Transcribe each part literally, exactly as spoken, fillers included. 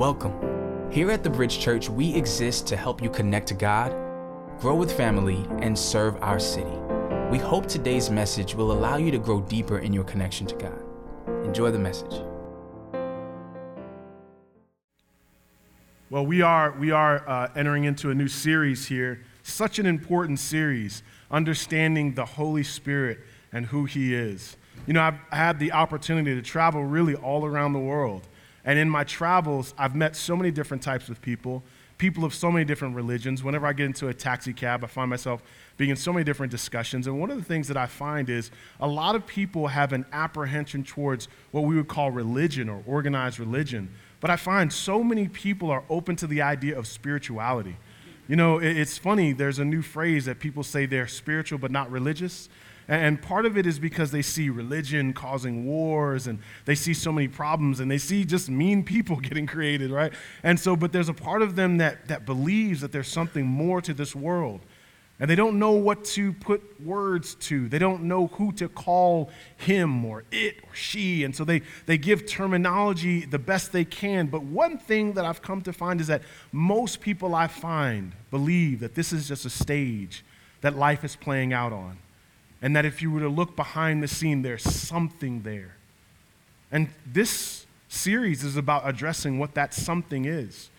Welcome. Here at The Bridge Church, we exist to help you connect to God, grow with family, and serve our city. We hope today's message will allow you to grow deeper in your connection to God. Enjoy the message. Well, we are we are uh, entering into a new series here, such an important series, understanding the Holy Spirit and who He is. You know, I've had the opportunity to travel really all around the world, and in my travels, I've met so many different types of people, people of so many different religions. Whenever I get into a taxi cab, I find myself being in so many different discussions, and one of the things that I find is a lot of people have an apprehension towards what we would call religion or organized religion. But I find so many people are open to the idea of spirituality. You know, it's funny, there's a new phrase that people say they're spiritual but not religious. And part of it is because they see religion causing wars, and they see so many problems, and they see just mean people getting created, right? And so, but there's a part of them that that believes that there's something more to this world. And they don't know what to put words to. They don't know who to call him or it or she. And so they, they give terminology the best they can. But one thing that I've come to find is that most people I find believe that this is just a stage that life is playing out on. And that if you were to look behind the scene, there's something there. And this series is about addressing what that something is.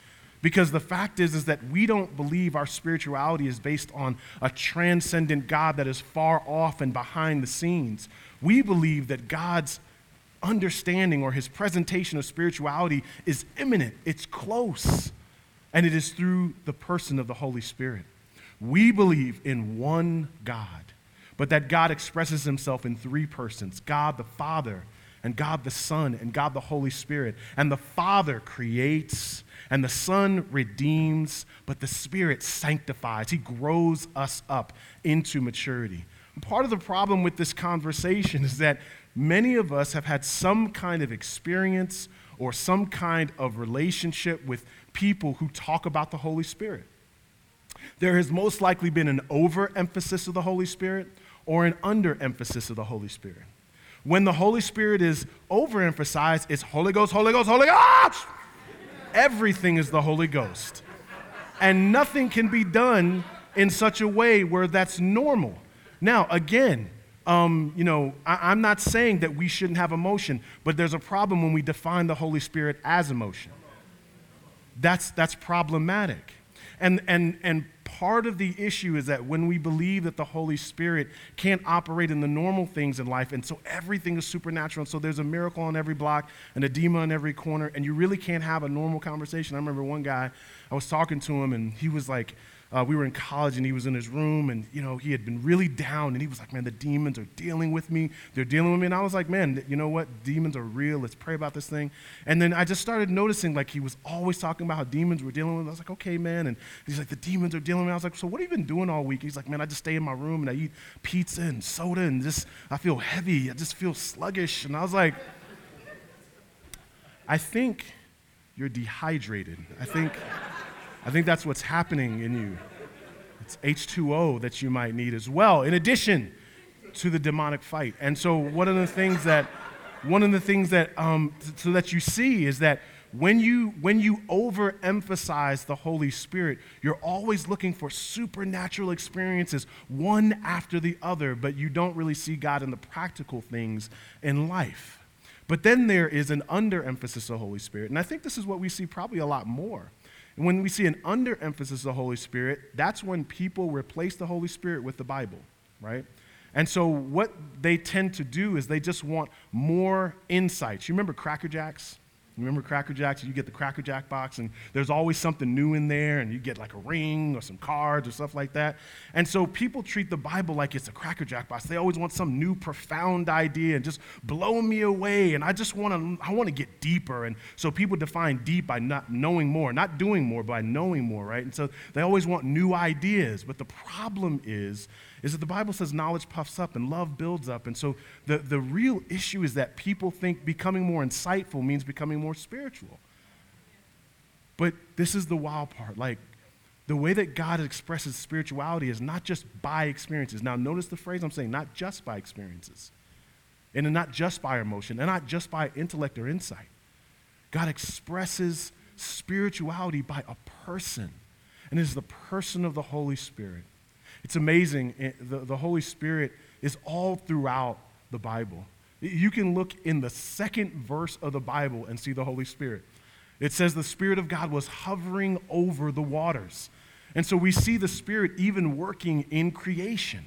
Because the fact is, is that we don't believe our spirituality is based on a transcendent God that is far off and behind the scenes. We believe that God's understanding or his presentation of spirituality is imminent, it's close, and it is through the person of the Holy Spirit. We believe in one God, but that God expresses himself in three persons: God the Father, and God the Son, and God the Holy Spirit. And the Father creates, and the Son redeems, but the Spirit sanctifies. He grows us up into maturity. Part of the problem with this conversation is that many of us have had some kind of experience or some kind of relationship with people who talk about the Holy Spirit. There has most likely been an overemphasis of the Holy Spirit or an underemphasis of the Holy Spirit. When the Holy Spirit is overemphasized, it's Holy Ghost, Holy Ghost, Holy Ghost! Everything is the Holy Ghost. And nothing can be done in such a way where that's normal. Now, again, um, you know, I- I'm not saying that we shouldn't have emotion, but there's a problem when we define the Holy Spirit as emotion. That's that's problematic. And and and part of the issue is that when we believe that the Holy Spirit can't operate in the normal things in life, and so everything is supernatural, and so there's a miracle on every block, an edema on every corner, and you really can't have a normal conversation. I remember one guy, I was talking to him, and he was like, uh, we were in college, and he was in his room, and you know he had been really down, and he was like, man, the demons are dealing with me. They're dealing with me. And I was like, man, you know what? Demons are real. Let's pray about this thing. And then I just started noticing, like, he was always talking about how demons were dealing with him. I was like, okay, man. And he's like, the demons are dealing with me. I was like, so what have you been doing all week? He's like, man, I just stay in my room, and I eat pizza and soda, and just I feel heavy. I just feel sluggish. And I was like, I think you're dehydrated. I think... I think that's what's happening in you. It's H two O that you might need as well, in addition to the demonic fight. And so one of the things that, one of the things that, um, so that you see is that when you when you overemphasize the Holy Spirit, you're always looking for supernatural experiences, one after the other, but you don't really see God in the practical things in life. But then there is an underemphasis of the Holy Spirit, and I think this is what we see probably a lot more. And when we see an underemphasis of the Holy Spirit, that's when people replace the Holy Spirit with the Bible, right? And so what they tend to do is they just want more insights. You remember Cracker Jacks? You remember Cracker Jacks? You get the Cracker Jack box, and there's always something new in there, and you get like a ring or some cards or stuff like that. And so people treat the Bible like it's a Cracker Jack box. They always want some new profound idea and just blow me away, and I just want to I want to get deeper. And so people define deep by not knowing more, not doing more, by knowing more, right? And so they always want new ideas. But the problem is is that the Bible says knowledge puffs up and love builds up. And so the, the real issue is that people think becoming more insightful means becoming more spiritual. But this is the wild part. Like, the way that God expresses spirituality is not just by experiences. Now, notice the phrase I'm saying, not just by experiences, and not just by emotion, and not just by intellect or insight. God expresses spirituality by a person, and it is the person of the Holy Spirit. It's amazing. The, the Holy Spirit is all throughout the Bible. You can look in the second verse of the Bible and see the Holy Spirit. It says the Spirit of God was hovering over the waters. And so we see the Spirit even working in creation.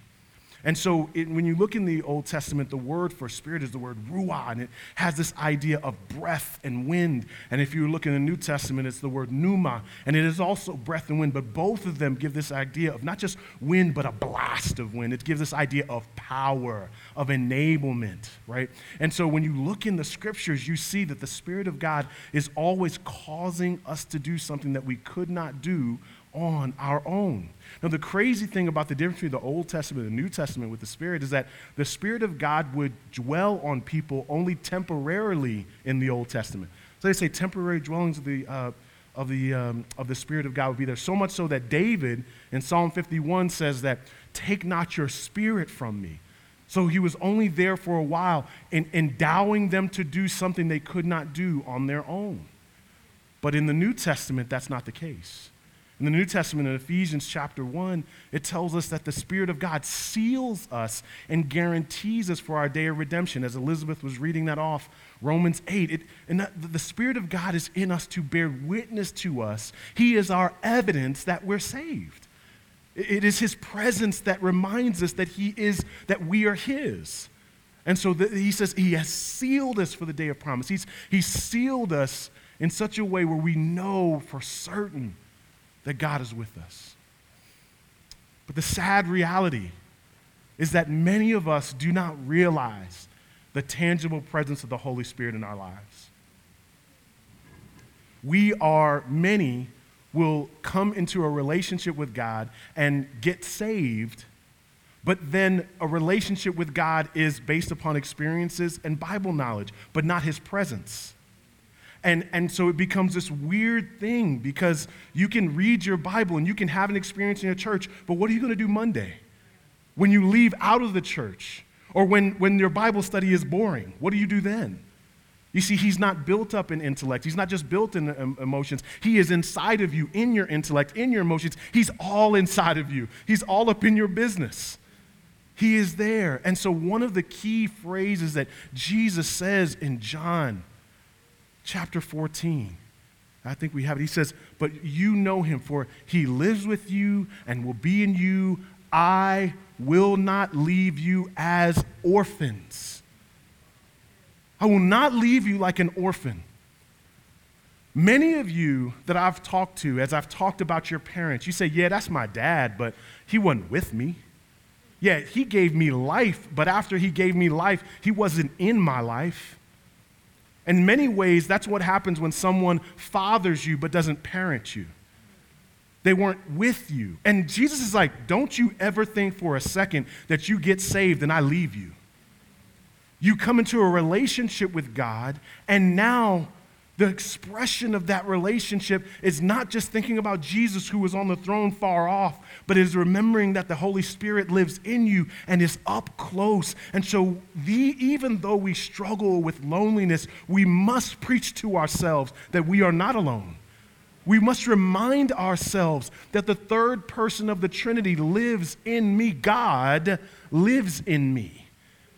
And so it, when you look in the Old Testament, the word for Spirit is the word ruah, and it has this idea of breath and wind. And if you look in the New Testament, it's the word pneuma, and it is also breath and wind. But both of them give this idea of not just wind, but a blast of wind. It gives this idea of power, of enablement, right? And so when you look in the Scriptures, you see that the Spirit of God is always causing us to do something that we could not do on our own. Now, the crazy thing about the difference between the Old Testament and the New Testament with the Spirit is that the Spirit of God would dwell on people only temporarily in the Old Testament. So they say temporary dwellings of the uh, of the um, of the Spirit of God would be there. So much so that David in Psalm fifty-one says that, "Take not your Spirit from me." So he was only there for a while, in endowing them to do something they could not do on their own. But in the New Testament, that's not the case. In the New Testament, in Ephesians chapter one, it tells us that the Spirit of God seals us and guarantees us for our day of redemption. As Elizabeth was reading that off, Romans eight, it, and that the Spirit of God is in us to bear witness to us. He is our evidence that we're saved. It, it is His presence that reminds us that He is, that we are His. And so the, He says He has sealed us for the day of promise. He's He sealed us in such a way where we know for certain that God is with us. But the sad reality is that many of us do not realize the tangible presence of the Holy Spirit in our lives. We are, many will come into a relationship with God and get saved, but then a relationship with God is based upon experiences and Bible knowledge, but not His presence. And and so it becomes this weird thing, because you can read your Bible and you can have an experience in your church, but what are you going to do Monday when you leave out of the church, or when, when your Bible study is boring? What do you do then? You see, He's not built up in intellect. He's not just built in emotions. He is inside of you, in your intellect, in your emotions. He's all inside of you. He's all up in your business. He is there. And so one of the key phrases that Jesus says in John chapter fourteen, I think we have it. He says, "But you know Him, for He lives with you and will be in you. I will not leave you as orphans. I will not leave you like an orphan." Many of you that I've talked to, as I've talked about your parents, you say, "Yeah, that's my dad, but he wasn't with me. Yeah, he gave me life, but after he gave me life, he wasn't in my life." In many ways, that's what happens when someone fathers you but doesn't parent you. They weren't with you. And Jesus is like, don't you ever think for a second that you get saved and I leave you. You come into a relationship with God, and now the expression of that relationship is not just thinking about Jesus who was on the throne far off, but is remembering that the Holy Spirit lives in you and is up close. And so the, even though we struggle with loneliness, we must preach to ourselves that we are not alone. We must remind ourselves that the third person of the Trinity lives in me. God lives in me.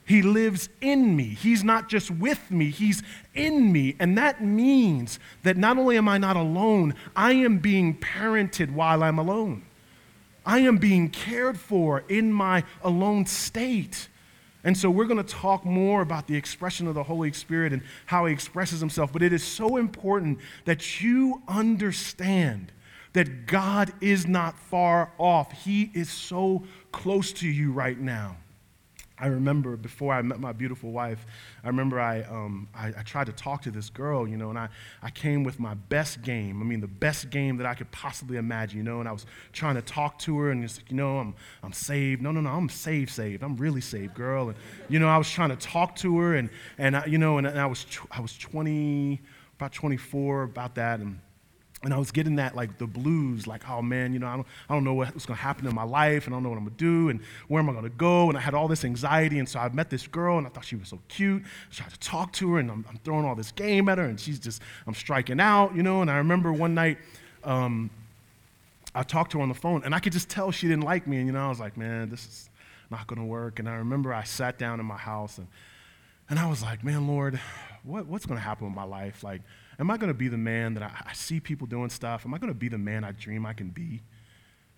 He lives in me. He's not just with me, He's in me. And that means that not only am I not alone, I am being parented while I'm alone. I am being cared for in my alone state. And so we're going to talk more about the expression of the Holy Spirit and how He expresses Himself. But it is so important that you understand that God is not far off. He is so close to you right now. I remember before I met my beautiful wife, I remember I um, I, I tried to talk to this girl, you know, and I, I came with my best game. I mean, the best game that I could possibly imagine, you know, and I was trying to talk to her, and it's like, you know, I'm I'm saved. No, no, no, I'm saved, saved. I'm really saved, girl. And, you know, I was trying to talk to her, and, and I, you know, and, and I was I was twenty, about twenty-four, about that, and And I was getting that, like, the blues, like, oh, man, you know, I don't, I don't know what's going to happen in my life, and I don't know what I'm going to do, and where am I going to go? And I had all this anxiety, and so I met this girl, and I thought she was so cute. I tried to talk to her, and I'm, I'm throwing all this game at her, and she's just, I'm striking out, you know. And I remember one night, um, I talked to her on the phone, and I could just tell she didn't like me, and, you know, I was like, man, this is not going to work. And I remember I sat down in my house, and and I was like, man, Lord, what what's going to happen with my life? Like, am I going to be the man that I, I see people doing stuff? Am I going to be the man I dream I can be?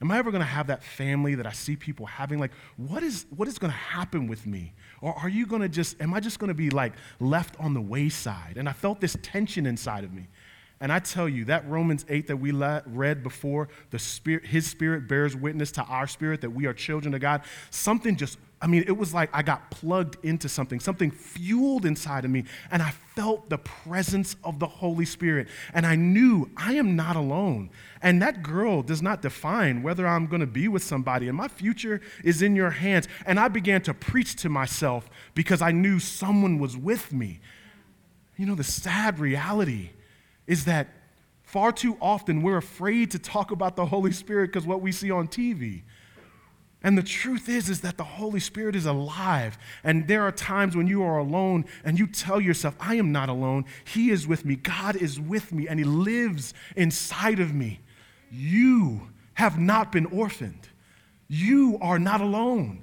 Am I ever going to have that family that I see people having? Like, what is what is going to happen with me? Or are you going to just, am I just going to be like left on the wayside? And I felt this tension inside of me. And I tell you, that Romans eight that we la- read before, the spirit, his spirit bears witness to our spirit that we are children of God, something just, I mean, it was like I got plugged into something, something fueled inside of me, and I felt the presence of the Holy Spirit, and I knew I am not alone. And that girl does not define whether I'm going to be with somebody, and my future is in your hands. And I began to preach to myself because I knew someone was with me. You know, the sad reality is that far too often we're afraid to talk about the Holy Spirit because what we see on T V. And the truth is, is that the Holy Spirit is alive. And there are times when you are alone and you tell yourself, I am not alone. He is with me. God is with me, and he lives inside of me. You have not been orphaned. You are not alone.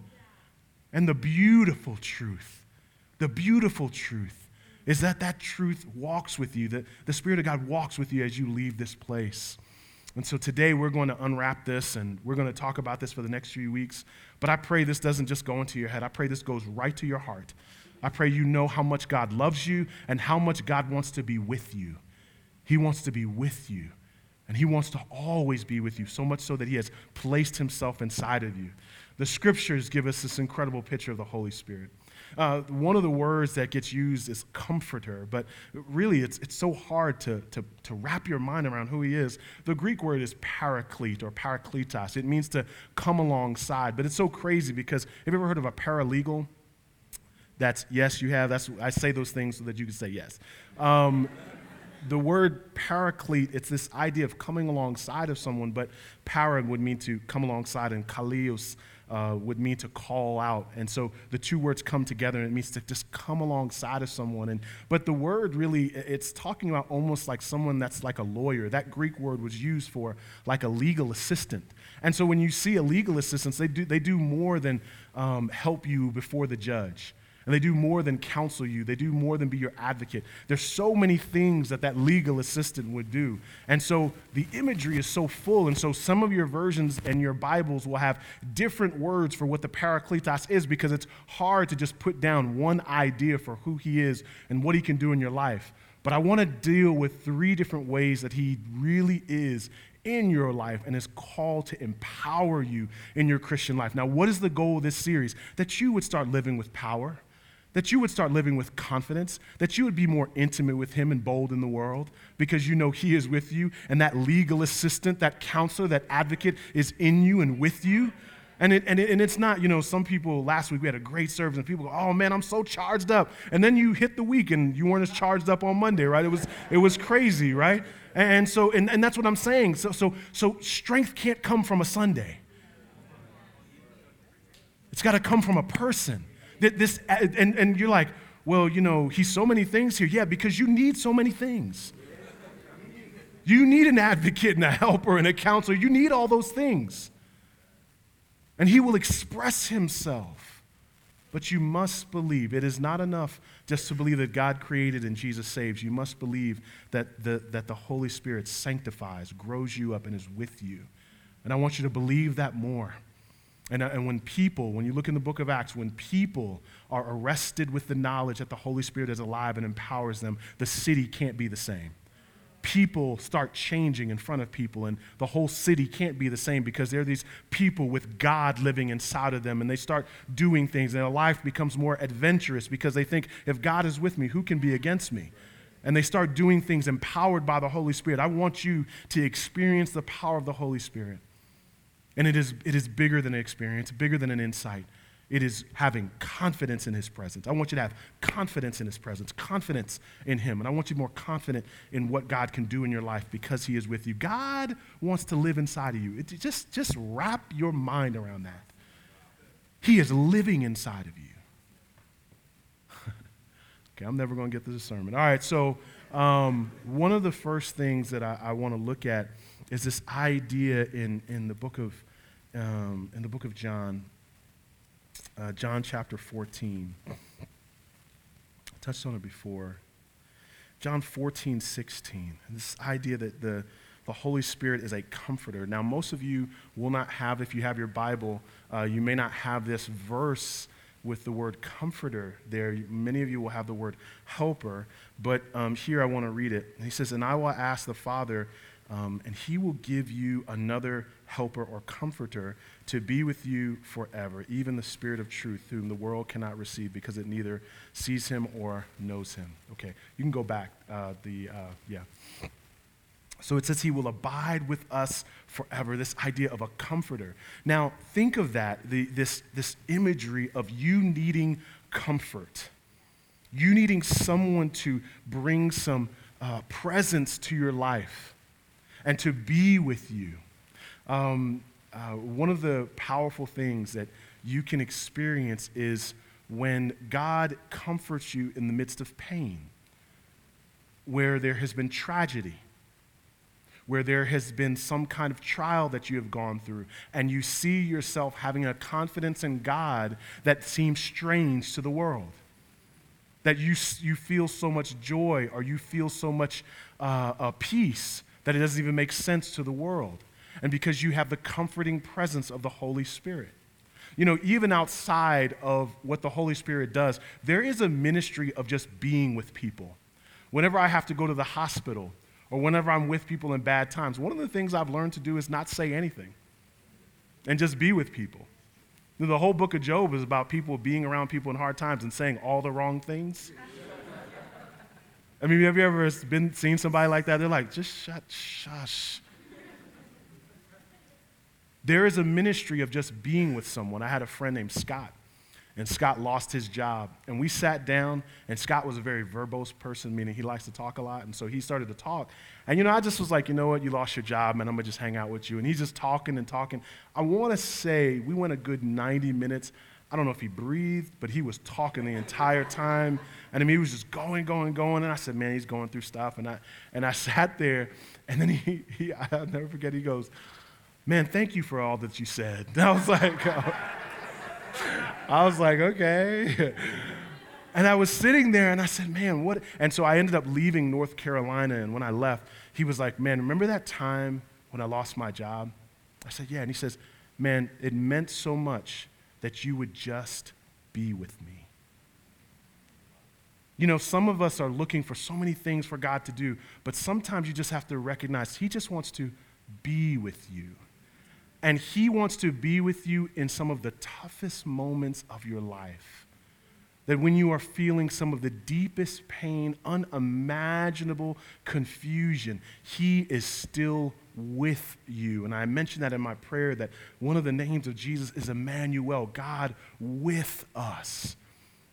And the beautiful truth, the beautiful truth, is that that truth walks with you, that the Spirit of God walks with you as you leave this place. And so today we're going to unwrap this, and we're going to talk about this for the next few weeks. But I pray this doesn't just go into your head. I pray this goes right to your heart. I pray you know how much God loves you and how much God wants to be with you. He wants to be with you, and he wants to always be with you, so much so that he has placed himself inside of you. The scriptures give us this incredible picture of the Holy Spirit. Uh, one of the words that gets used is comforter, but really it's it's so hard to, to, to wrap your mind around who he is. The Greek word is paraclete or parakletos. It means to come alongside, but it's so crazy because have you ever heard of a paralegal? That's, yes, you have. That's, I say those things so that you can say yes. Um, the word paraclete, it's this idea of coming alongside of someone, but para would mean to come alongside, and kalios Uh, would mean to call out. And so the two words come together, and it means to just come alongside of someone. And but the word really, it's talking about almost like someone that's like a lawyer. That Greek word was used for like a legal assistant. And so when you see a legal assistant, they do, they do more than um, help you before the judge. And they do more than counsel you. They do more than be your advocate. There's so many things that that legal assistant would do. And so the imagery is so full. And so some of your versions and your Bibles will have different words for what the Parakletos is, because it's hard to just put down one idea for who he is and what he can do in your life. But I want to deal with three different ways that he really is in your life and is called to empower you in your Christian life. Now, what is the goal of this series? That you would start living with power, that you would start living with confidence, that you would be more intimate with him and bold in the world because you know he is with you, and that legal assistant, that counselor, that advocate is in you and with you. And it, and, it, and it's not, you know, some people, last week we had a great service and people go, oh man, I'm so charged up. And then you hit the week and you weren't as charged up on Monday, right? It was it was crazy, right? And so, and, and that's what I'm saying. So, so, so strength can't come from a Sunday. It's gotta come from a person. This and, and you're like, well, you know, he's so many things here. Yeah, because you need so many things. You need an advocate and a helper and a counselor. You need all those things. And he will express himself. But you must believe. It is not enough just to believe that God created and Jesus saves. You must believe that the, that the Holy Spirit sanctifies, grows you up, and is with you. And I want you to believe that more. And, and when people, when you look in the book of Acts, when people are arrested with the knowledge that the Holy Spirit is alive and empowers them, the city can't be the same. People start changing in front of people, and the whole city can't be the same because they're these people with God living inside of them, and they start doing things, and their life becomes more adventurous because they think, if God is with me, who can be against me? And they start doing things empowered by the Holy Spirit. I want you to experience the power of the Holy Spirit. And it is it is bigger than an experience, bigger than an insight. It is having confidence in his presence. I want you to have confidence in his presence, confidence in him. And I want you more confident in what God can do in your life because he is with you. God wants to live inside of you. It, just, just wrap your mind around that. He is living inside of you. Okay, I'm never going to get to this sermon. All right, so um, one of the first things that I, I want to look at is this idea in, in the book of um, in the book of John. Uh, John chapter fourteen. I touched on it before. John fourteen sixteen. This idea that the, the Holy Spirit is a comforter. Now, most of you will not have, if you have your Bible, uh, you may not have this verse with the word comforter there. Many of you will have the word helper, but um, here I want to read it. He says, "And I will ask the Father, um, and he will give you another helper or comforter to be with you forever, even the Spirit of truth, whom the world cannot receive because it neither sees him or knows him." Okay, you can go back. Uh, the uh, yeah. So it says he will abide with us forever, this idea of a comforter. Now think of that, the, this, this imagery of you needing comfort, you needing someone to bring some uh, presence to your life and to be with you. Um, uh, one of the powerful things that you can experience is when God comforts you in the midst of pain, where there has been tragedy, where there has been some kind of trial that you have gone through, and you see yourself having a confidence in God that seems strange to the world, that you you feel so much joy or you feel so much uh, uh, peace that it doesn't even make sense to the world. And because you have the comforting presence of the Holy Spirit. You know, even outside of what the Holy Spirit does, there is a ministry of just being with people. Whenever I have to go to the hospital or whenever I'm with people in bad times, one of the things I've learned to do is not say anything and just be with people. The whole book of Job is about people being around people in hard times and saying all the wrong things. I mean, have you ever been seen somebody like that? They're like, just shut, shush. There is a ministry of just being with someone. I had a friend named Scott, and Scott lost his job. And we sat down, and Scott was a very verbose person, meaning he likes to talk a lot. And so he started to talk. And, you know, I just was like, you know what? You lost your job, man. I'm going to just hang out with you. And he's just talking and talking. I want to say we went a good ninety minutes. I don't know if he breathed, but he was talking the entire time. And I mean, he was just going, going, going. And I said, man, he's going through stuff. And I and I sat there, and then he, he I'll never forget, he goes, "Man, thank you for all that you said." And I was like, uh, I was like, okay. And I was sitting there and I said, man, what? And so I ended up leaving North Carolina. And when I left, he was like, "Man, remember that time when I lost my job?" I said, "Yeah." And he says, "Man, it meant so much that you would just be with me." You know, some of us are looking for so many things for God to do, but sometimes you just have to recognize he just wants to be with you. And he wants to be with you in some of the toughest moments of your life. That when you are feeling some of the deepest pain, unimaginable confusion, he is still with you. And I mentioned that in my prayer, that one of the names of Jesus is Emmanuel, God with us.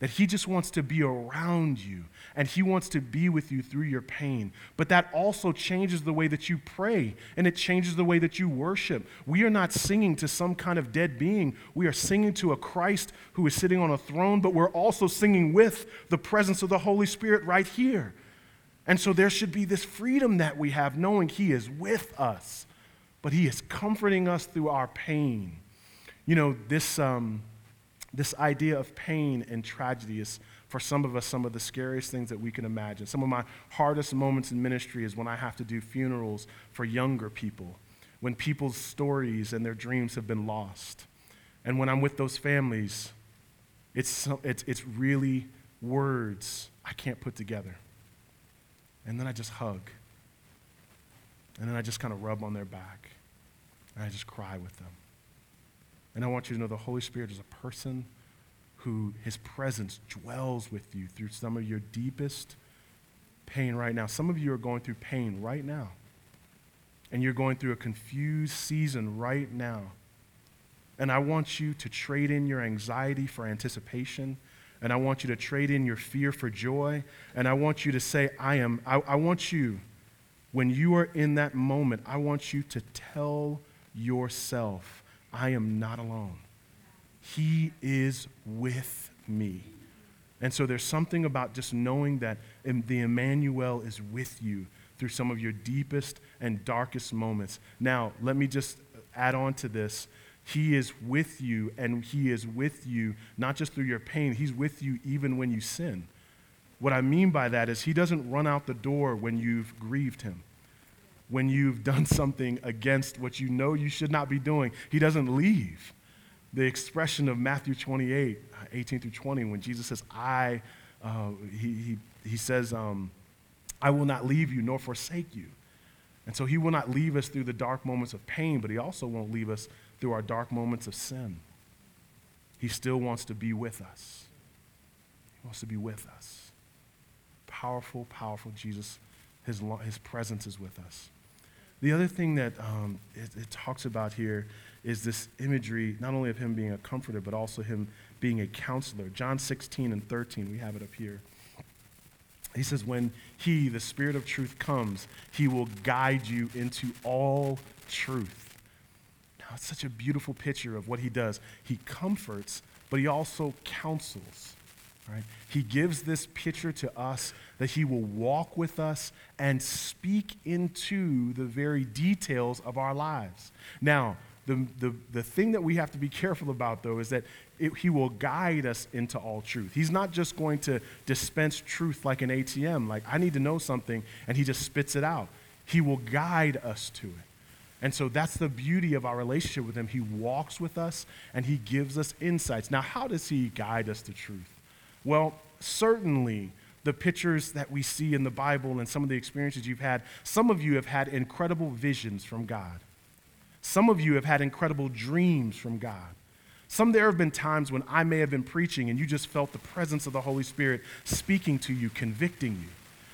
That he just wants to be around you, and he wants to be with you through your pain. But that also changes the way that you pray, and it changes the way that you worship. We are not singing to some kind of dead being. We are singing to a Christ who is sitting on a throne, but we're also singing with the presence of the Holy Spirit right here. And so there should be this freedom that we have, knowing he is with us, but he is comforting us through our pain. You know, this... um. This idea of pain and tragedy is, for some of us, some of the scariest things that we can imagine. Some of my hardest moments in ministry is when I have to do funerals for younger people, when people's stories and their dreams have been lost. And when I'm with those families, it's it's it's really words I can't put together. And then I just hug. And then I just kind of rub on their back. And I just cry with them. And I want you to know the Holy Spirit is a person who his presence dwells with you through some of your deepest pain right now. Some of you are going through pain right now. And you're going through a confused season right now. And I want you to trade in your anxiety for anticipation. And I want you to trade in your fear for joy. And I want you to say, I am, I, I want you, when you are in that moment, I want you to tell yourself, I am not alone. He is with me. And so there's something about just knowing that the Emmanuel is with you through some of your deepest and darkest moments. Now, let me just add on to this. He is with you, and he is with you not just through your pain. He's with you even when you sin. What I mean by that is he doesn't run out the door when you've grieved him, when you've done something against what you know you should not be doing. He doesn't leave. The expression of Matthew twenty-eight, eighteen through twenty, when Jesus says, I, uh, he, he he says, um, I will not leave you nor forsake you. And so he will not leave us through the dark moments of pain, but he also won't leave us through our dark moments of sin. He still wants to be with us. He wants to be with us. Powerful, powerful Jesus. His, his presence is with us. The other thing that um, it, it talks about here is this imagery, not only of him being a comforter, but also him being a counselor. John sixteen and thirteen, we have it up here. He says, when he, the Spirit of truth, comes, he will guide you into all truth. Now, it's such a beautiful picture of what he does. He comforts, but he also counsels. Right? He gives this picture to us that he will walk with us and speak into the very details of our lives. Now, The, the the thing that we have to be careful about, though, is that it, he will guide us into all truth. He's not just going to dispense truth like an A T M, like I need to know something, and he just spits it out. He will guide us to it. And so that's the beauty of our relationship with him. He walks with us, and he gives us insights. Now, how does he guide us to truth? Well, certainly the pictures that we see in the Bible and some of the experiences you've had, some of you have had incredible visions from God. Some of you have had incredible dreams from God. Some there have been times when I may have been preaching and you just felt the presence of the Holy Spirit speaking to you, convicting you.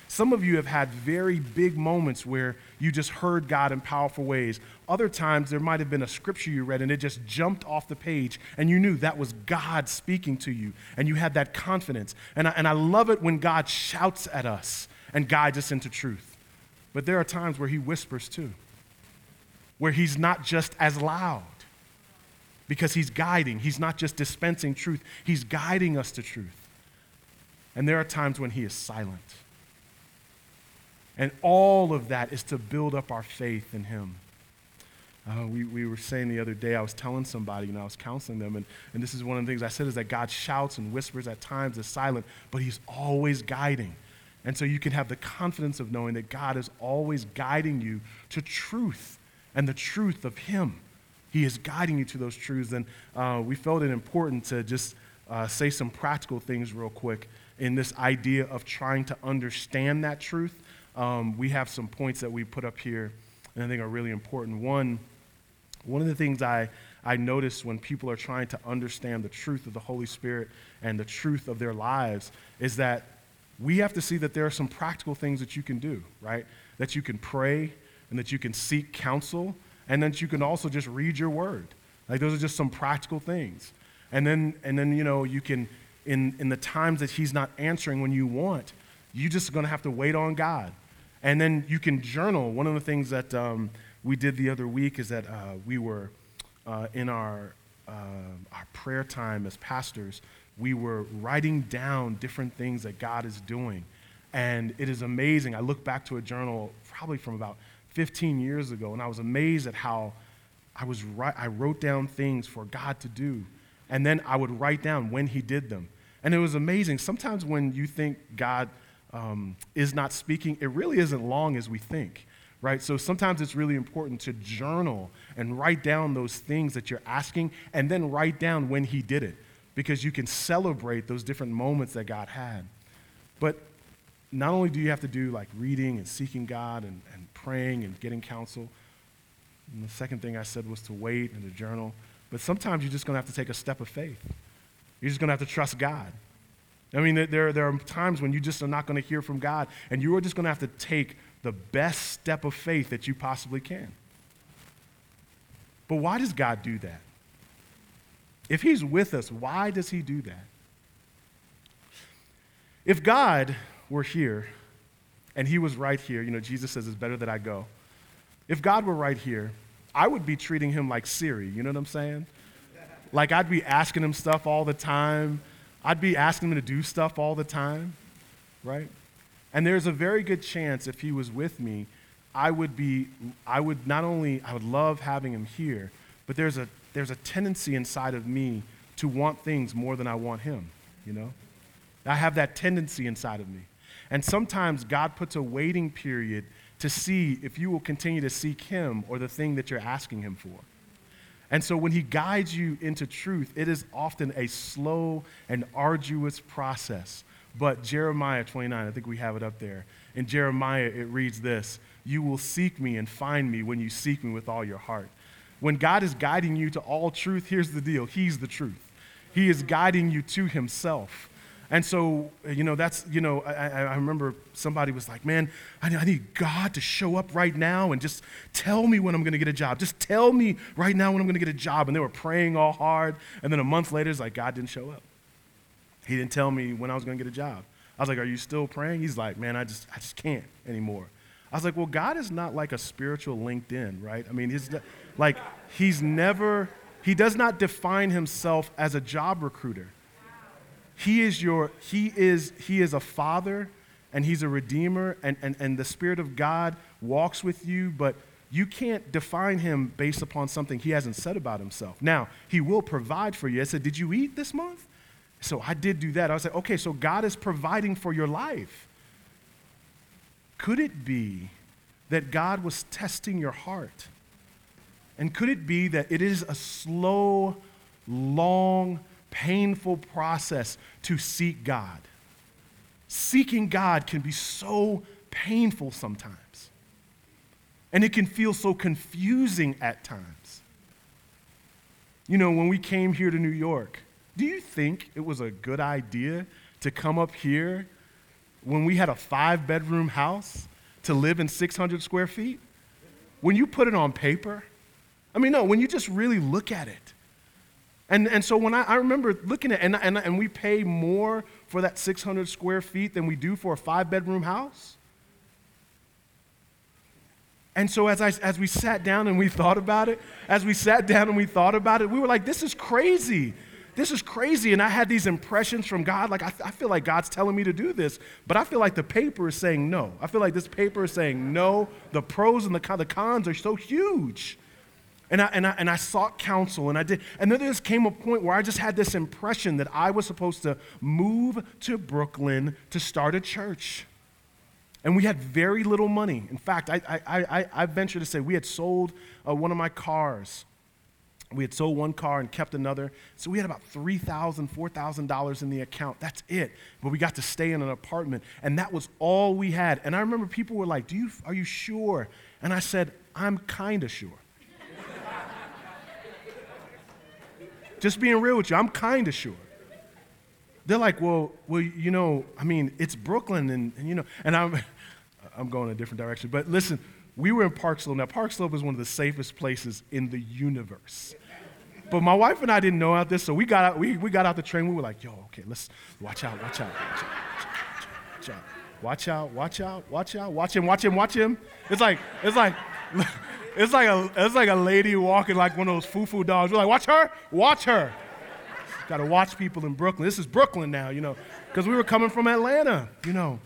Some of you have had very big moments where you just heard God in powerful ways. Other times there might have been a scripture you read and it just jumped off the page and you knew that was God speaking to you and you had that confidence. And I, and I love it when God shouts at us and guides us into truth. But there are times where he whispers too, where he's not just as loud, because he's guiding. He's not just dispensing truth. He's guiding us to truth. And there are times when he is silent. And all of that is to build up our faith in him. Uh, we, we were saying the other day, I was telling somebody, and you know, I was counseling them, and, and this is one of the things I said is that God shouts and whispers at times, is silent, but he's always guiding. And so you can have the confidence of knowing that God is always guiding you to truth. And the truth of him. He is guiding you to those truths. And uh, we felt it important to just uh, say some practical things real quick in this idea of trying to understand that truth. Um, we have some points that we put up here and I think are really important. One, one of the things I, I notice when people are trying to understand the truth of the Holy Spirit and the truth of their lives is that we have to see that there are some practical things that you can do, right? That you can pray, and that you can seek counsel, and that you can also just read your word. Like those are just some practical things. And then, and then you know, you can, in, in the times that he's not answering when you want, you're just gonna have to wait on God. And then you can journal. One of the things that um, we did the other week is that uh, we were uh, in our, uh, our prayer time as pastors, we were writing down different things that God is doing. And it is amazing. I look back to a journal probably from about fifteen years ago, and I was amazed at how I was ri- I wrote down things for God to do, and then I would write down when he did them. And it was amazing. Sometimes when you think God um, is not speaking, it really isn't long as we think, right? So sometimes it's really important to journal and write down those things that you're asking, and then write down when he did it, because you can celebrate those different moments that God had. But not only do you have to do like reading and seeking God and, and praying and getting counsel, and the second thing I said was to wait and to journal, but sometimes you're just going to have to take a step of faith. You're just going to have to trust God. I mean, there, there are times when you just are not going to hear from God, and you are just going to have to take the best step of faith that you possibly can. But why does God do that? If he's with us, why does he do that? If God were here, and he was right here, you know, Jesus says, it's better that I go. If God were right here, I would be treating him like Siri, you know what I'm saying? Like I'd be asking him stuff all the time. I'd be asking him to do stuff all the time, right? And there's a very good chance if he was with me, I would be, I would not only, I would love having him here, but there's a there's a tendency inside of me to want things more than I want him, you know? I have that tendency inside of me. And sometimes God puts a waiting period to see if you will continue to seek him or the thing that you're asking him for. And so when he guides you into truth, it is often a slow and arduous process. But Jeremiah twenty-nine, I think we have it up there. In Jeremiah, it reads this, "You will seek me and find me when you seek me with all your heart." When God is guiding you to all truth, here's the deal. He's the truth. He is guiding you to himself. And so, you know, that's, you know, I, I remember somebody was like, man, I need God to show up right now and just tell me when I'm going to get a job. Just tell me right now when I'm going to get a job. And they were praying all hard. And then a month later, it's like, God didn't show up. He didn't tell me when I was going to get a job. I was like, are you still praying? He's like, man, I just I just can't anymore. I was like, well, God is not like a spiritual LinkedIn, right? I mean, he's like, he's never, he does not define himself as a job recruiter. He is your, he is, he is a father, and he's a redeemer, and, and, and the Spirit of God walks with you, but you can't define him based upon something he hasn't said about himself. Now, he will provide for you. I said, did you eat this month? So I did do that. I was like, okay, so God is providing for your life. Could it be that God was testing your heart? And could it be that it is a slow, long, painful process to seek God? Seeking God can be so painful sometimes. And it can feel so confusing at times. You know, when we came here to New York, do you think it was a good idea to come up here when we had a five-bedroom house to live in six hundred square feet? When you put it on paper, I mean, no, when you just really look at it. And and so when I, I remember looking at, and, and and we pay more for that six hundred square feet than we do for a five-bedroom house. And so as I as we sat down and we thought about it, as we sat down and we thought about it, we were like, this is crazy. This is crazy. And I had these impressions from God, like, I, I feel like God's telling me to do this, but I feel like the paper is saying no. I feel like this paper is saying no. The pros and the, the cons are so huge. And I, and I and I sought counsel, and I did. And then there just came a point where I just had this impression that I was supposed to move to Brooklyn to start a church. And we had very little money. In fact, I I I, I venture to say we had sold uh, one of my cars. We had sold one car and kept another. So we had about three thousand dollars, four thousand dollars in the account. That's it. But we got to stay in an apartment, and that was all we had. And I remember people were like, "Do you are you sure?" And I said, "I'm kind of sure." Just being real with you, I'm kind of sure. They're like, well, well, you know, I mean, it's Brooklyn, and, and you know, and I'm, I'm going a different direction. But listen, we were in Park Slope. Now, Park Slope is one of the safest places in the universe. But my wife and I didn't know out this, so we got out, we we got out the train. We were like, yo, okay, let's watch out, watch out, watch out, watch out, watch out, watch out, watch him, watch him, watch him. It's like, it's like. It's like a it's like a lady walking like one of those foo-foo dogs. We're like, watch her, watch her. Got to watch people in Brooklyn. This is Brooklyn now, you know, because we were coming from Atlanta, you know.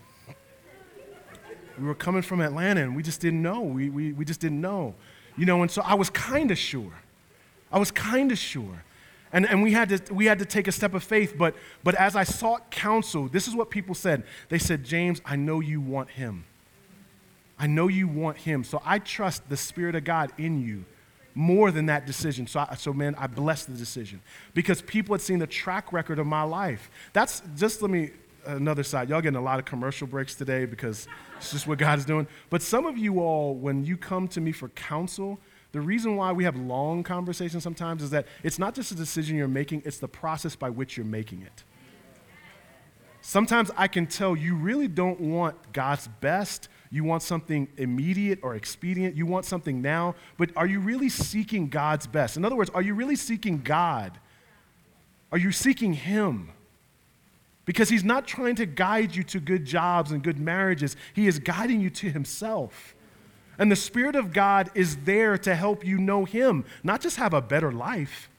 We were coming from Atlanta, and we just didn't know. We we we just didn't know, you know. And so I was kind of sure. I was kind of sure, and and we had to we had to take a step of faith. But but as I sought counsel, this is what people said. They said, James, I know you want him. I know you want him, so I trust the Spirit of God in you more than that decision. So, I, so man, I bless the decision because people had seen the track record of my life. That's just let me another side. Y'all getting a lot of commercial breaks today because it's just what God is doing. But some of you all, when you come to me for counsel, the reason why we have long conversations sometimes is that it's not just a decision you're making; it's the process by which you're making it. Sometimes I can tell you really don't want God's best. You want something immediate or expedient. You want something now. But are you really seeking God's best? In other words, are you really seeking God Are you seeking him? Because he's not trying to guide you to good jobs and good marriages. He is guiding you to himself. And the Spirit of God is there to help you know him, not just have a better life.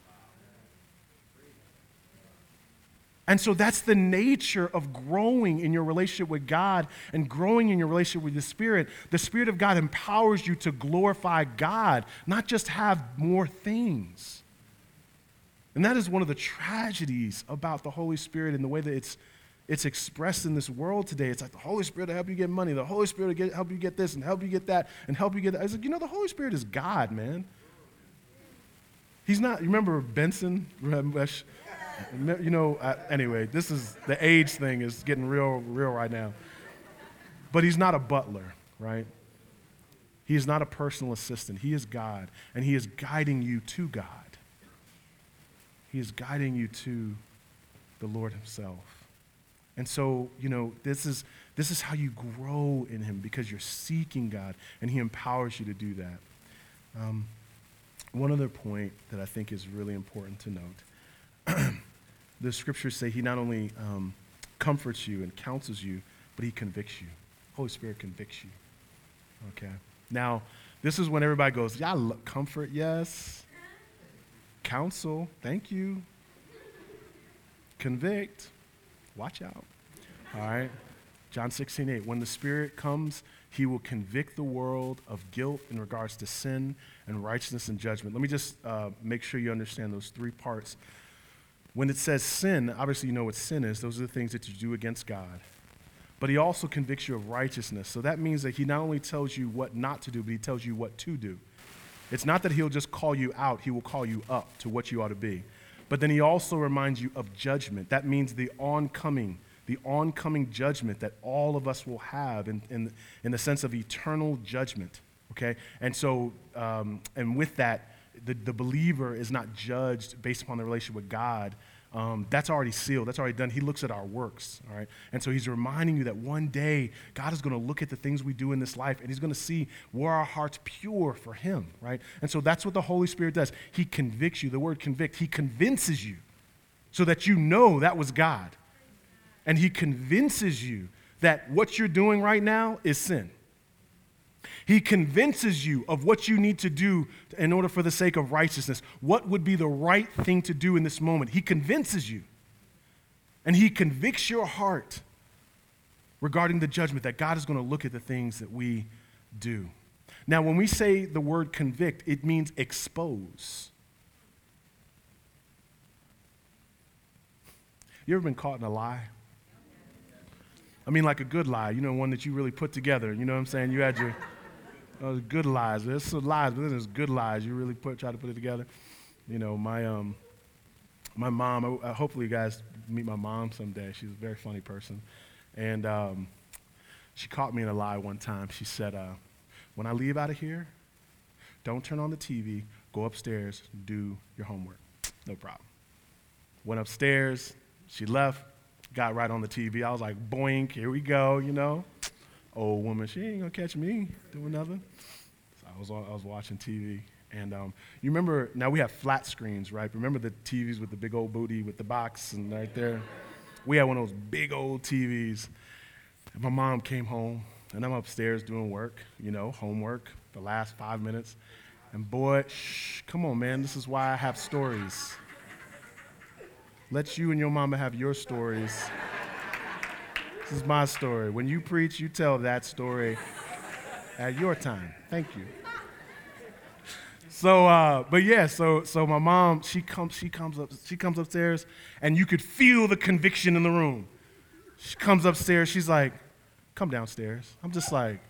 And so that's the nature of growing in your relationship with God and growing in your relationship with the Spirit. The Spirit of God empowers you to glorify God, not just have more things. And that is one of the tragedies about the Holy Spirit and the way that it's it's expressed in this world today. It's like the Holy Spirit will help you get money. The Holy Spirit will get, help you get this and help you get that and help you get that. It's like, you know, the Holy Spirit is God, man. He's not, you remember Benson? You know, uh, anyway, this is, the age thing is getting real, real right now. But he's not a butler, right? He is not a personal assistant. He is God, and he is guiding you to God. He is guiding you to the Lord himself. And so, you know, this is this is how you grow in him, because you're seeking God, and he empowers you to do that. Um, one other point that I think is really important to note. The scriptures say he not only um, comforts you and counsels you, but he convicts you. Holy Spirit convicts you. Okay. Now, this is when everybody goes, yeah, I love comfort, yes. Counsel, thank you. Convict, watch out. All right. John sixteen eight, when the Spirit comes, he will convict the world of guilt in regards to sin and righteousness and judgment. Let me just uh, make sure you understand those three parts. When it says sin, obviously you know what sin is. Those are the things that you do against God. But he also convicts you of righteousness. So that means that he not only tells you what not to do, but he tells you what to do. It's not that he'll just call you out. He will call you up to what you ought to be. But then he also reminds you of judgment. That means the oncoming, the oncoming judgment that all of us will have in, in, in the sense of eternal judgment, okay? And so, um, and with that, The, the believer is not judged based upon the relationship with God. Um, that's already sealed. That's already done. He looks at our works, all right? And so he's reminding you that one day God is going to look at the things we do in this life, and he's going to see were our hearts pure for him, right? And so that's what the Holy Spirit does. He convicts you. The word convict, he convinces you so that you know that was God. And he convinces you that what you're doing right now is sin. He convinces you of what you need to do in order for the sake of righteousness. What would be the right thing to do in this moment? He convinces you. And he convicts your heart regarding the judgment that God is going to look at the things that we do. Now, when we say the word convict, it means expose. You ever been caught in a lie? I mean, like a good lie, you know, one that you really put together. You know what I'm saying? You had your uh, good lies. There's some lies, but then there's good lies. You really put try to put it together. You know, my um, my mom, I, I, hopefully you guys meet my mom someday. She's a very funny person. And um, she caught me in a lie one time. She said, uh, when I leave out of here, don't turn on the T V, go upstairs, do your homework. No problem. Went upstairs, she left. Got right on the T V. I was like, boink, here we go, you know. Old woman, she ain't gonna catch me doing nothing. So I was I was watching T V, and um, you remember, now we have flat screens, right? Remember the T Vs with the big old booty with the box and right there? We had one of those big old T Vs. And my mom came home, and I'm upstairs doing work, you know, homework, the last five minutes. And boy, shh, come on, man, this is why I have stories. Let you and your mama have your stories. This is my story. When you preach, you tell that story at your time. Thank you. So, uh, but yeah, so so my mom, she comes, she comes up, she comes upstairs, and you could feel the conviction in the room. She comes upstairs. She's like, "Come downstairs." I'm just like,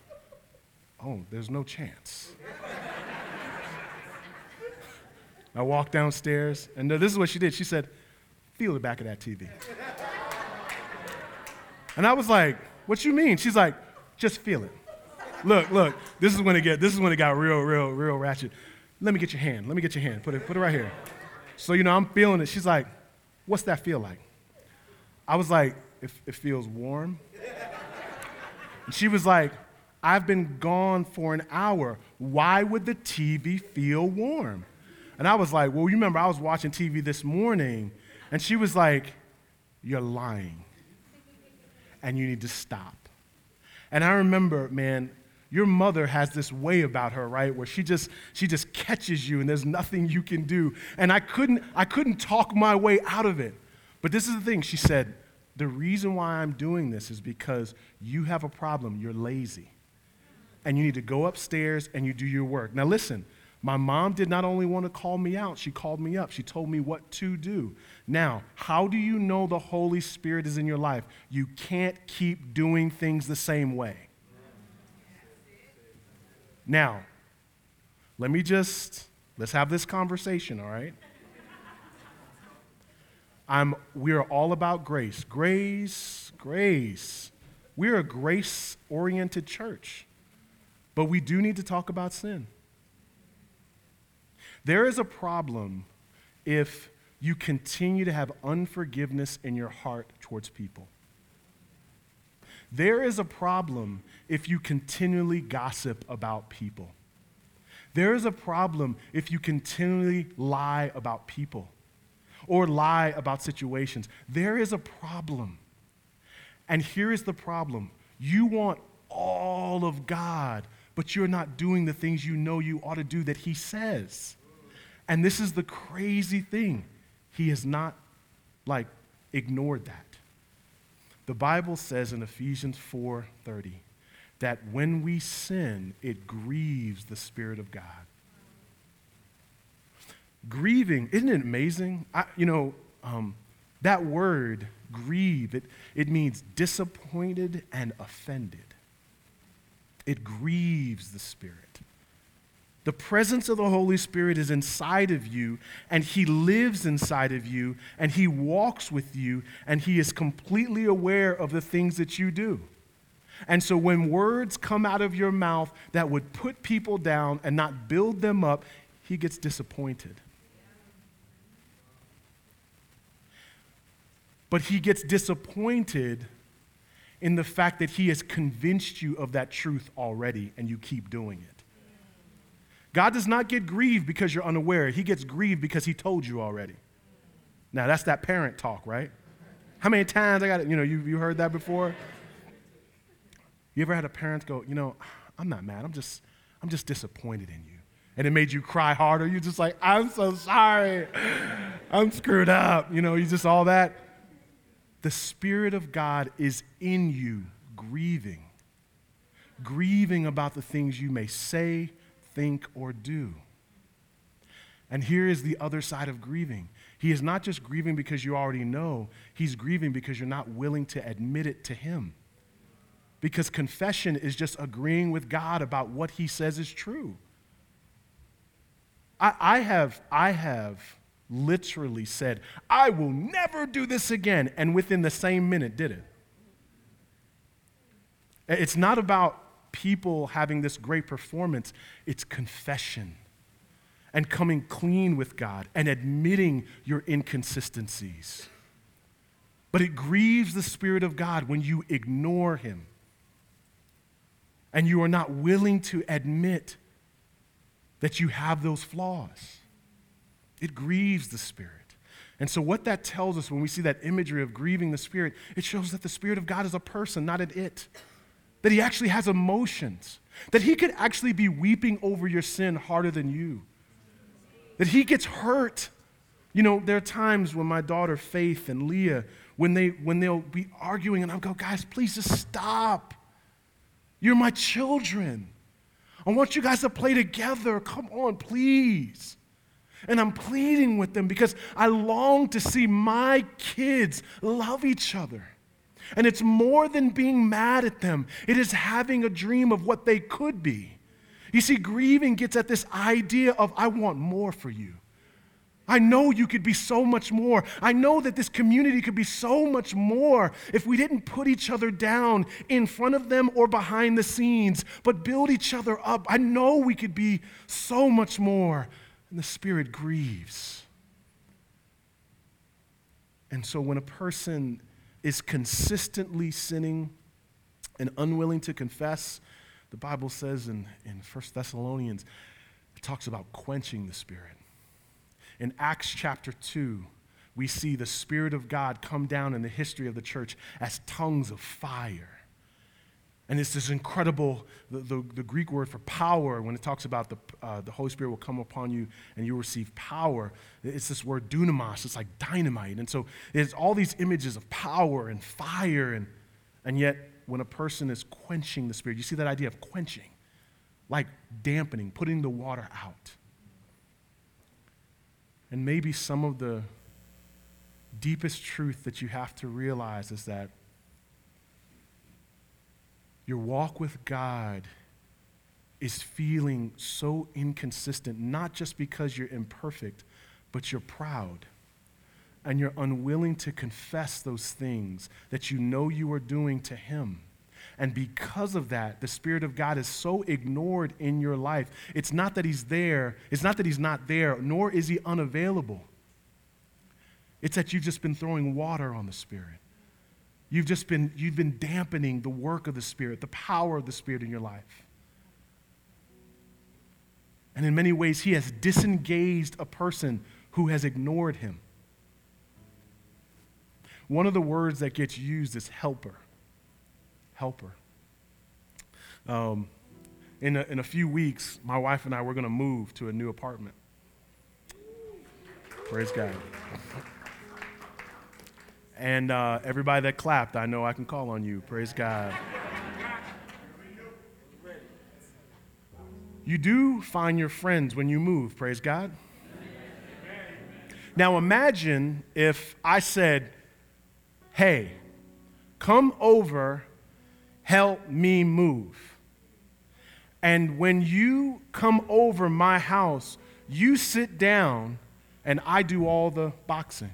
"Oh, there's no chance." I walk downstairs, and this is what she did. She said, "Feel the back of that T V." And I was like, "What you mean?" She's like, "Just feel it. Look, look. This is when it get. This is when it got real, real, real ratchet. Let me get your hand. Let me get your hand. Put it, put it right here." So you know, I'm feeling it. She's like, "What's that feel like?" I was like, "It, it feels warm." And she was like, "I've been gone for an hour. Why would the T V feel warm?" And I was like, "Well, you remember I was watching T V this morning." And she was like, you're lying, and you need to stop. And I remember, man, your mother has this way about her, right, where she just she just catches you, and there's nothing you can do. And I couldn't I couldn't talk my way out of it. But this is the thing. She said, the reason why I'm doing this is because you have a problem. You're lazy, and you need to go upstairs and you do your work. Now listen, my mom did not only want to call me out, she called me up. She told me what to do. Now, how do you know the Holy Spirit is in your life? You can't keep doing things the same way. Now, let me just, let's have this conversation, all right? I'm, we are all about grace. Grace, grace. We're a grace-oriented church, but we do need to talk about sin. There is a problem if you continue to have unforgiveness in your heart towards people. There is a problem if you continually gossip about people. There is a problem if you continually lie about people or lie about situations. There is a problem. And here is the problem. You want all of God, but you're not doing the things you know you ought to do that He says. And this is the crazy thing. He has not, like, ignored that. The Bible says in Ephesians four thirty that when we sin, it grieves the Spirit of God. Grieving, isn't it amazing? I, you know, um, that word, grieve, it, it means disappointed and offended. It grieves the Spirit. The presence of the Holy Spirit is inside of you, and He lives inside of you, and He walks with you, and He is completely aware of the things that you do. And so when words come out of your mouth that would put people down and not build them up, He gets disappointed. But He gets disappointed in the fact that He has convinced you of that truth already, and you keep doing it. God does not get grieved because you're unaware. He gets grieved because He told you already. Now, that's that parent talk, right? How many times I got it? You know, you, you heard that before? You ever had a parent go, you know, I'm not mad. I'm just, I'm just disappointed in you. And it made you cry harder. You're just like, I'm so sorry. I'm screwed up. You know, you just all that. The Spirit of God is in you grieving. Grieving about the things you may say, think, or do. And here is the other side of grieving. He is not just grieving because you already know. He's grieving because you're not willing to admit it to Him. Because confession is just agreeing with God about what He says is true. I, I have, I have literally said, I will never do this again, and within the same minute did it. It's not about people having this great performance, it's confession and coming clean with God and admitting your inconsistencies. But it grieves the Spirit of God when you ignore Him and you are not willing to admit that you have those flaws. It grieves the Spirit. And so what that tells us when we see that imagery of grieving the Spirit, it shows that the Spirit of God is a person, not an it. That He actually has emotions, that He could actually be weeping over your sin harder than you, that He gets hurt. You know, there are times when my daughter Faith and Leah, when, they, when they'll be arguing, and I'll go, guys, please just stop. You're my children. I want you guys to play together. Come on, please. And I'm pleading with them because I long to see my kids love each other. And it's more than being mad at them. It is having a dream of what they could be. You see, grieving gets at this idea of, I want more for you. I know you could be so much more. I know that this community could be so much more if we didn't put each other down in front of them or behind the scenes, but build each other up. I know we could be so much more. And the Spirit grieves. And so when a person is consistently sinning and unwilling to confess. The Bible says in, in First Thessalonians, it talks about quenching the Spirit. In Acts chapter two, we see the Spirit of God come down in the history of the church as tongues of fire. And it's this incredible, the, the, the Greek word for power, when it talks about the uh, the Holy Spirit will come upon you and you receive power, it's this word dunamis, it's like dynamite. And so it's all these images of power and fire, and and yet when a person is quenching the Spirit, you see that idea of quenching, like dampening, putting the water out. And maybe some of the deepest truth that you have to realize is that your walk with God is feeling so inconsistent, not just because you're imperfect, but you're proud. And you're unwilling to confess those things that you know you are doing to Him. And because of that, the Spirit of God is so ignored in your life. It's not that He's there. It's not that He's not there, nor is He unavailable. It's that you've just been throwing water on the Spirit. You've just been, you've been dampening the work of the Spirit, the power of the Spirit in your life. And in many ways, He has disengaged a person who has ignored Him. One of the words that gets used is helper. Helper. Um, in, a, in a few weeks, my wife and I, we're going to move to a new apartment. Praise God. And uh, everybody that clapped, I know I can call on you. Praise God. You do find your friends when you move. Praise God. Now imagine if I said, hey, come over, help me move. And when you come over my house, you sit down and I do all the boxing.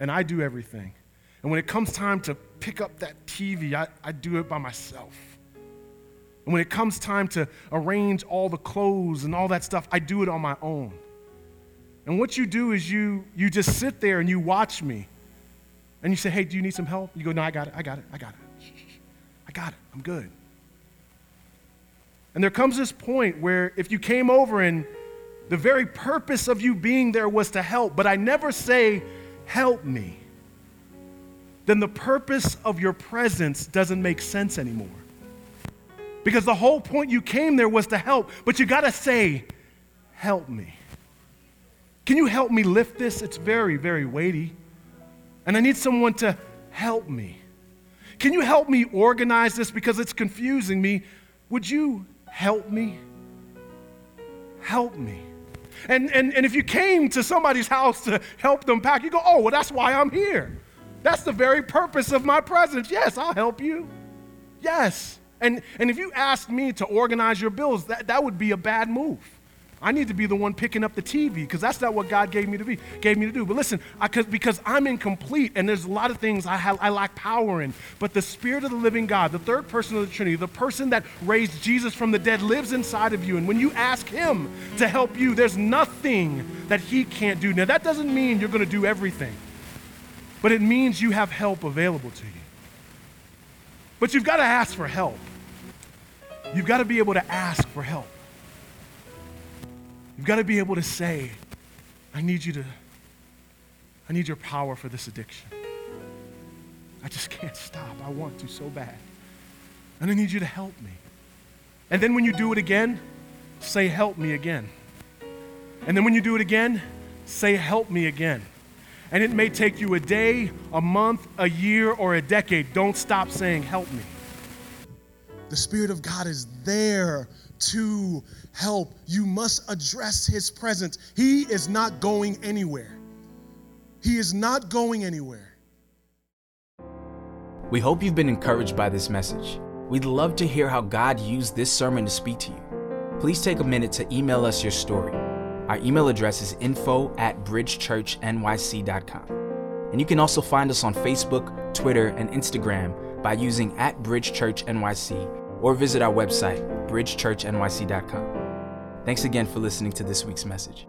And I do everything. And when it comes time to pick up that T V, I, I do it by myself. And when it comes time to arrange all the clothes and all that stuff, I do it on my own. And what you do is you you just sit there and you watch me. And you say, hey, do you need some help? You go, no, I got it, I got it, I got it. I got it, I'm good. And there comes this point where if you came over and the very purpose of you being there was to help, but I never say, help me, then the purpose of your presence doesn't make sense anymore. Because the whole point you came there was to help, but you gotta say, help me. Can you help me lift this? It's very, very weighty. And I need someone to help me. Can you help me organize this because it's confusing me? Would you help me? Help me. And, and and if you came to somebody's house to help them pack, you go, oh, well, that's why I'm here. That's the very purpose of my presence. Yes, I'll help you. Yes. And and if you asked me to organize your bills, that, that would be a bad move. I need to be the one picking up the T V because that's not what God gave me to be, gave me to do. But listen, I, cause, because I'm incomplete and there's a lot of things I, have, I lack power in. But the Spirit of the living God, the third person of the Trinity, the person that raised Jesus from the dead lives inside of you. And when you ask Him to help you, there's nothing that He can't do. Now, that doesn't mean you're going to do everything, but it means you have help available to you. But you've got to ask for help. You've got to be able to ask for help. You've got to be able to say, I need you to, I need your power for this addiction. I just can't stop. I want to so bad. And I need you to help me. And then when you do it again, say, help me again. And then when you do it again, say, help me again. And it may take you a day, a month, a year, or a decade. Don't stop saying, help me. The Spirit of God is there to help. You must address His presence. He is not going anywhere. He is not going anywhere. We hope you've been encouraged by this message. We'd love to hear how God used this sermon to speak to you. Please take a minute to email us your story. Our email address is info at bridge church n y c dot com. And you can also find us on Facebook, Twitter, and Instagram by using at Bridge Church N Y C, or visit our website, bridge church n y c dot com. Thanks again for listening to this week's message.